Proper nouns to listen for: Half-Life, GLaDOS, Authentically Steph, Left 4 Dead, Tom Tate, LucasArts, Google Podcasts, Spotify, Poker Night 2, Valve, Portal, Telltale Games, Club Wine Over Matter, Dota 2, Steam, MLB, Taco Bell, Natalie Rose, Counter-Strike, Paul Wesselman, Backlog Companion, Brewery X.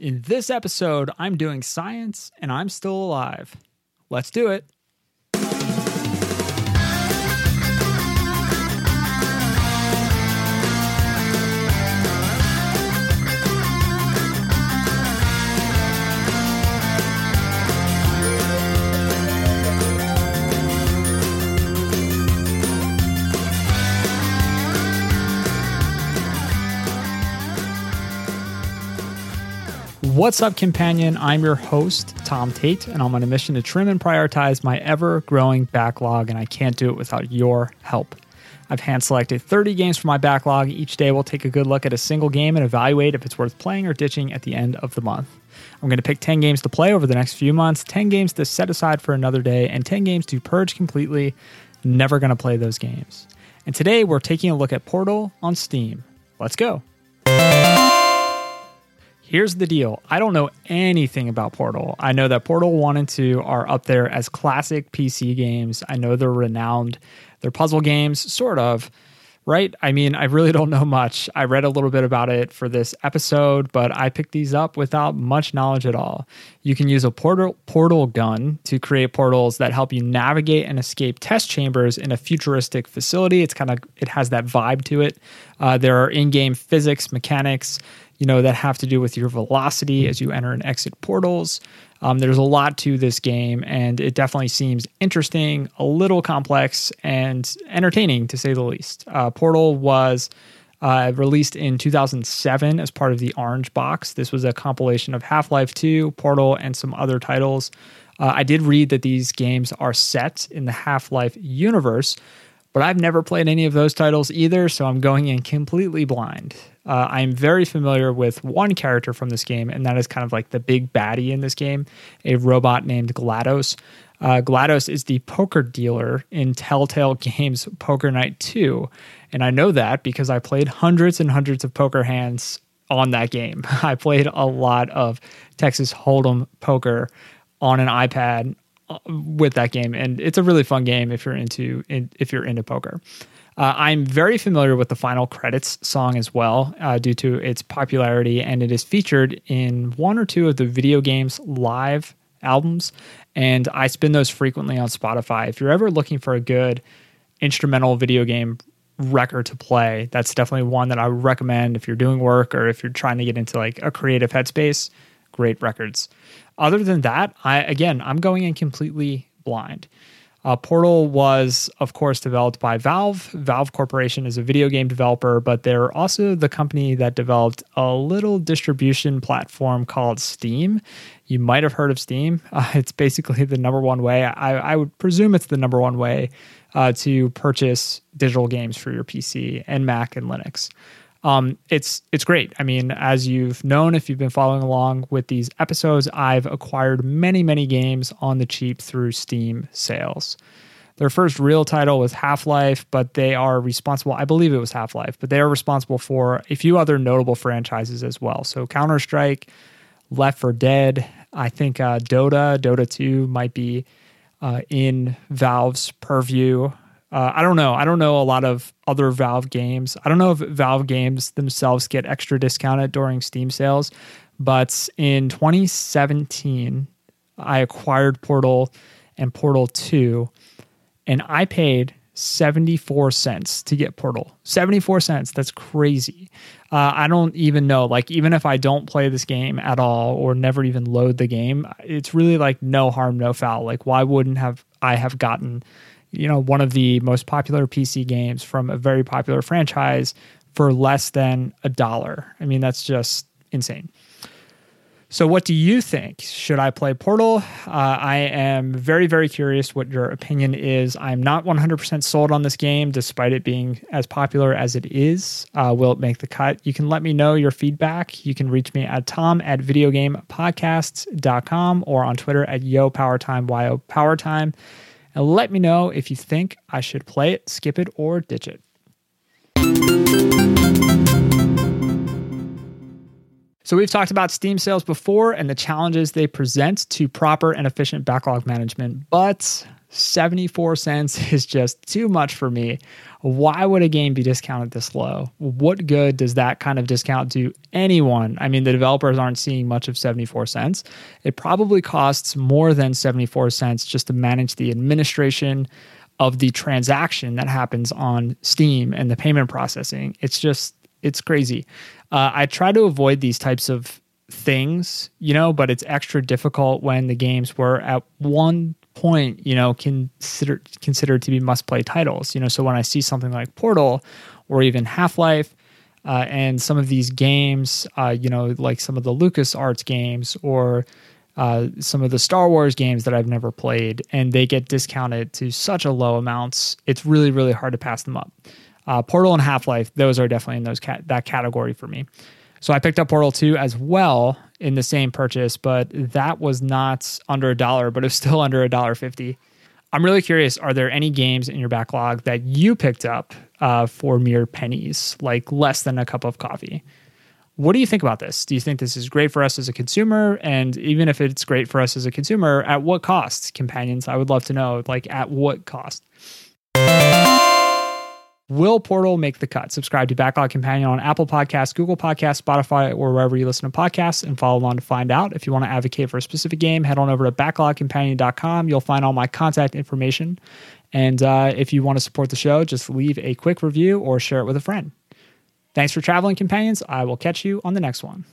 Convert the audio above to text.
In this episode, I'm doing science and I'm still alive. Let's do it. What's up, companion? I'm your host, Tom Tate, and I'm on a mission to trim and prioritize my ever-growing backlog, and I can't do it without your help. I've hand-selected 30 games from my backlog. Each day, we'll take a good look at a single game and evaluate if it's worth playing or ditching at the end of the month. I'm going to pick 10 games to play over the next few months, 10 games to set aside for another day, and 10 games to purge completely. Never going to play those games. And today, we're taking a look at Portal on Steam. Let's go. Here's the deal. I don't know anything about Portal. I know that Portal 1 and 2 are up there as classic PC games. I know they're renowned. They're puzzle games, sort of, right? I mean, I really don't know much. I read a little bit about it for this episode, but I picked these up without much knowledge at all. You can use a portal gun to create portals that help you navigate and escape test chambers in a futuristic facility. It has that vibe to it. There are in-game physics, mechanics, that have to do with your velocity as you enter and exit portals. There's a lot to this game, and it definitely seems interesting, a little complex, and entertaining, to say the least. Portal was released in 2007 as part of the Orange Box. This was a compilation of Half-Life 2, Portal, and some other titles. I did read that these games are set in the Half-Life universe, but I've never played any of those titles either, so I'm going in completely blind. I'm very familiar with one character from this game, and that is kind of like the big baddie in this game, a robot named GLaDOS. GLaDOS is the poker dealer in Telltale Games' Poker Night 2, and I know that because I played hundreds and hundreds of poker hands on that game. I played a lot of Texas Hold'em poker on an iPad with that game, and it's a really fun game if you're into poker. I'm very familiar with the final credits song as well, due to its popularity, and it is featured in one or two of the video game's live albums, and I spin those frequently on Spotify. If you're ever looking for a good instrumental video game record to play, that's definitely one that I would recommend if you're doing work or if you're trying to get into like a creative headspace. Great records. Other than that, I'm going in completely blind. Portal was, of course, developed by Valve. Valve Corporation is a video game developer, but they're also the company that developed a little distribution platform called Steam. You might have heard of Steam. It's basically the number one way. I would presume it's the number one way to purchase digital games for your PC and Mac and Linux. It's great. I mean, as you've known, if you've been following along with these episodes, I've acquired many, many games on the cheap through Steam sales. Their first real title was Half-Life, but they are responsible. I believe it was Half-Life, but they are responsible for a few other notable franchises as well. So Counter-Strike, Left 4 Dead, I think Dota 2 might be in Valve's purview. I don't know. I don't know a lot of other Valve games. I don't know if Valve games themselves get extra discounted during Steam sales, but in 2017, I acquired Portal and Portal 2, and I paid 74 cents to get Portal. 74 cents. That's crazy. I don't even know. Like, even if I don't play this game at all or never even load the game, it's really like no harm, no foul. Like, why wouldn't I have gotten one of the most popular PC games from a very popular franchise for less than $1. I mean, that's just insane. So what do you think? Should I play Portal? I am very, very curious what your opinion is. I'm not 100% sold on this game, despite it being as popular as it is. Will it make the cut? You can let me know your feedback. You can reach me at tom@videogamepodcasts.com or on Twitter at @YoPowerTime. And let me know if you think I should play it, skip it, or ditch it. So we've talked about Steam sales before and the challenges they present to proper and efficient backlog management, but $0.74 is just too much for me. Why would a game be discounted this low? What good does that kind of discount do anyone? I mean, the developers aren't seeing much of 74 cents. It probably costs more than 74 cents just to manage the administration of the transaction that happens on Steam and the payment processing. It's just, it's crazy. I try to avoid these types of things, you know, but it's extra difficult when the games were at one point, you know, considered to be must-play titles, you know. So when I see something like Portal or even Half-Life and some of these games, you know, like some of the LucasArts games or some of the Star Wars games that I've never played, and they get discounted to such a low amounts, it's really, really hard to pass them up. Portal and Half-Life, those are definitely in those that category for me. So I picked up Portal 2 as well in the same purchase, but that was not under $1, but it was still under $1.50. I'm really curious, are there any games in your backlog that you picked up for mere pennies, like less than a cup of coffee? What do you think about this? Do you think this is great for us as a consumer? And even if it's great for us as a consumer, at what cost, companions? I would love to know, like, at what cost? Will Portal make the cut? Subscribe to Backlog Companion on Apple Podcasts, Google Podcasts, Spotify, or wherever you listen to podcasts, and follow along to find out. If you want to advocate for a specific game, head on over to backlogcompanion.com. You'll find all my contact information. And if you want to support the show, just leave a quick review or share it with a friend. Thanks for traveling, companions. I will catch you on the next one.